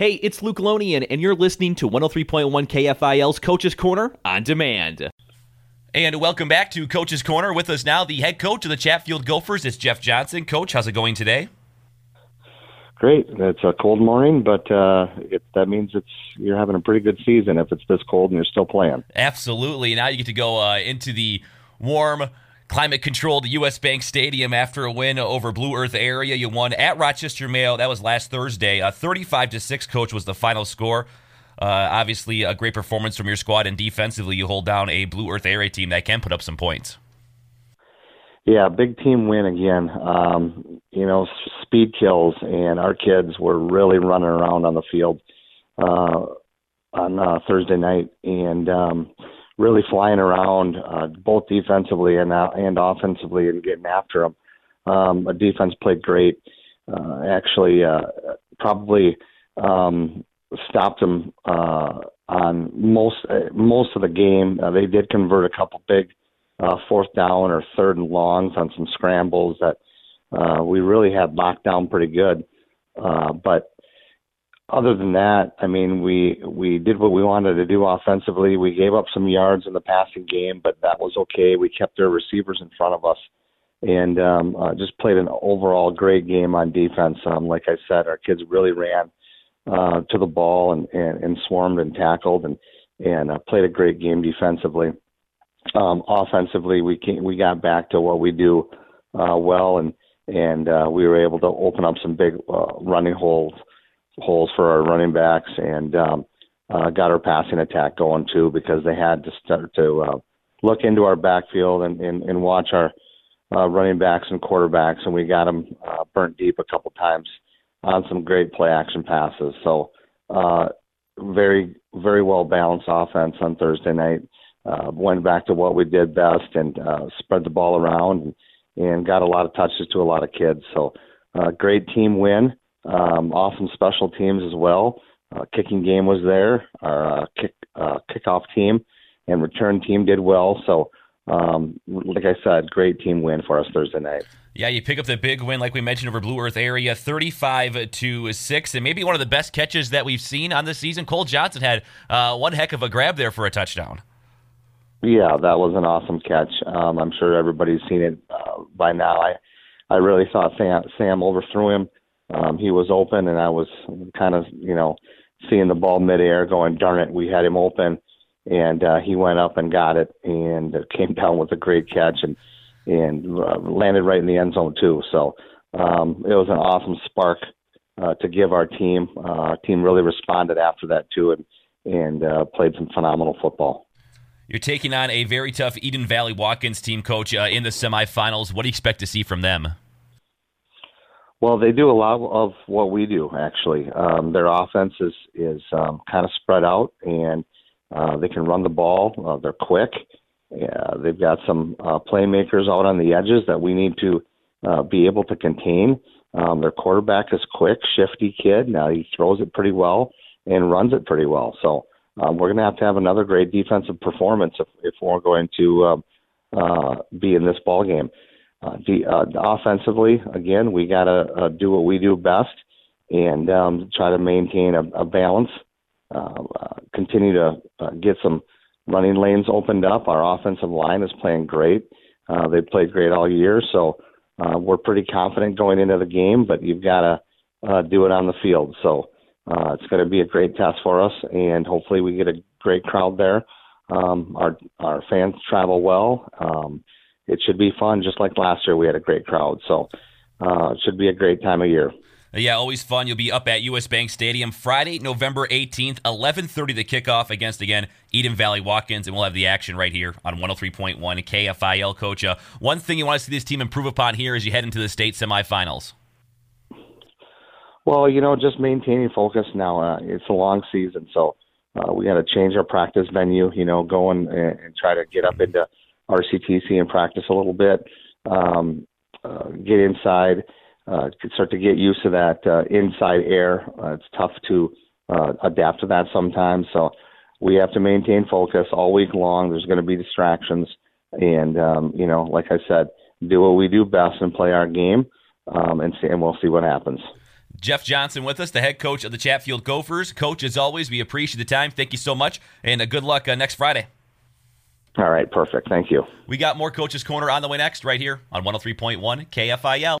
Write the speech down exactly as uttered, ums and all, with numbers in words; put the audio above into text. Hey, it's Luke Lonian, and you're listening to one oh three point one K F I L's Coach's Corner on Demand. And welcome back to Coach's Corner. With us now, the head coach of the Chatfield Gophers. It's Jeff Johnson. Coach, how's it going today? Great. It's a cold morning, but uh, it, that means it's you're having a pretty good season if it's this cold and you're still playing. Absolutely. Now you get to go uh, into the warm, climate-controlled U S. Bank Stadium after a win over Blue Earth Area. You won at Rochester Mayo. That was last Thursday. Uh, thirty-five to six, Coach, was the final score. Uh, obviously, a great performance from your squad, and defensively, you hold down a Blue Earth Area team that can put up some points. Yeah, big team win again. Um, you know, speed kills, and our kids were really running around on the field uh, on uh, Thursday night and um, really flying around uh, both defensively and uh, and offensively and getting after them. Um, our defense played great. Uh, actually, uh, probably um, stopped them uh, on most uh, most of the game. Uh, they did convert a couple big Uh, fourth down or third and longs on some scrambles that uh, we really had locked down pretty good. Uh, but other than that, I mean, we we did what we wanted to do offensively. We gave up some yards in the passing game, but that was okay. We kept their receivers in front of us and um, uh, just played an overall great game on defense. Um, like I said, our kids really ran uh, to the ball and, and, and swarmed and tackled and, and uh, played a great game defensively. Um, offensively, we came, we got back to what we do uh, well, and and uh, we were able to open up some big uh, running holes holes for our running backs, and um, uh, got our passing attack going too, because they had to start to uh, look into our backfield and, and, and watch our uh, running backs and quarterbacks, and we got them uh, burnt deep a couple times on some great play action passes. So uh, very very well balanced offense on Thursday night. Uh, went back to what we did best and uh, spread the ball around and, and got a lot of touches to a lot of kids. So uh, great team win, um, awesome special teams as well. Uh, kicking game was there. Our uh, kick, uh, kickoff team and return team did well. So um, like I said, great team win for us Thursday night. Yeah, you pick up the big win, like we mentioned, over Blue Earth Area, thirty-five to six, and maybe one of the best catches that we've seen on this season. Cole Johnson had uh, one heck of a grab there for a touchdown. Yeah, that was an awesome catch. Um, I'm sure everybody's seen it uh, by now. I, I really thought Sam, Sam overthrew him. Um, he was open, and I was kind of, you know, seeing the ball midair going, darn it, we had him open. And uh, he went up and got it and came down with a great catch and, and uh, landed right in the end zone too. So um, it was an awesome spark uh, to give our team. Uh, our team really responded after that too and, and uh, played some phenomenal football. You're taking on a very tough Eden Valley Watkins team, Coach, uh, in the semifinals. What do you expect to see from them? Well, they do a lot of what we do, actually. Um, their offense is, is um, kind of spread out, and uh, they can run the ball. Uh, they're quick. Yeah, they've got some uh, playmakers out on the edges that we need to uh, be able to contain. Um, their quarterback is quick, shifty kid. Now he throws it pretty well and runs it pretty well. So, Um, we're going to have to have another great defensive performance if, if we're going to um, uh, be in this ballgame. Uh, the, uh, offensively, again, we got to uh, do what we do best and um, try to maintain a, a balance, uh, uh, continue to uh, get some running lanes opened up. Our offensive line is playing great. Uh, they played great all year, so uh, we're pretty confident going into the game, but you've got to uh, do it on the field. So Uh, it's going to be a great test for us, and hopefully we get a great crowd there. Um, our our fans travel well. Um, it should be fun, just like last year we had a great crowd. So uh, it should be a great time of year. Yeah, always fun. You'll be up at U S. Bank Stadium Friday, November eighteenth, eleven thirty, the kickoff against, again, Eden Valley Watkins, and we'll have the action right here on one oh three point one K F I L, Coach. Uh, one thing you want to see this team improve upon here as you head into the state semifinals. Well, you know, just maintaining focus now. Uh, it's a long season, so uh, we got to change our practice venue, you know, go and, and try to get up into R C T C and practice a little bit, um, uh, get inside, uh, start to get used to that uh, inside air. Uh, it's tough to uh, adapt to that sometimes, so we have to maintain focus all week long. There's going to be distractions, and, um, you know, like I said, do what we do best and play our game, um, and, see, and we'll see what happens. Jeff Johnson with us, the head coach of the Chatfield Gophers. Coach, as always, we appreciate the time. Thank you so much, and good luck uh, next Friday. All right, perfect. Thank you. We got more Coach's Corner on the way next right here on one oh three point one K F I L.